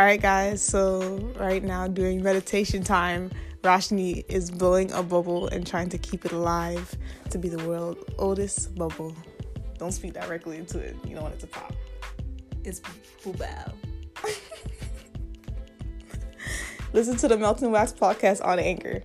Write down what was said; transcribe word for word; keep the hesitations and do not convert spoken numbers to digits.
All right, guys, so right now during meditation time, Roshni is blowing a bubble and trying to keep it alive to be the world's oldest bubble. Don't speak directly into it. You don't want it to pop. It's boo-bow. Listen to the Melt and Wax podcast on Anchor.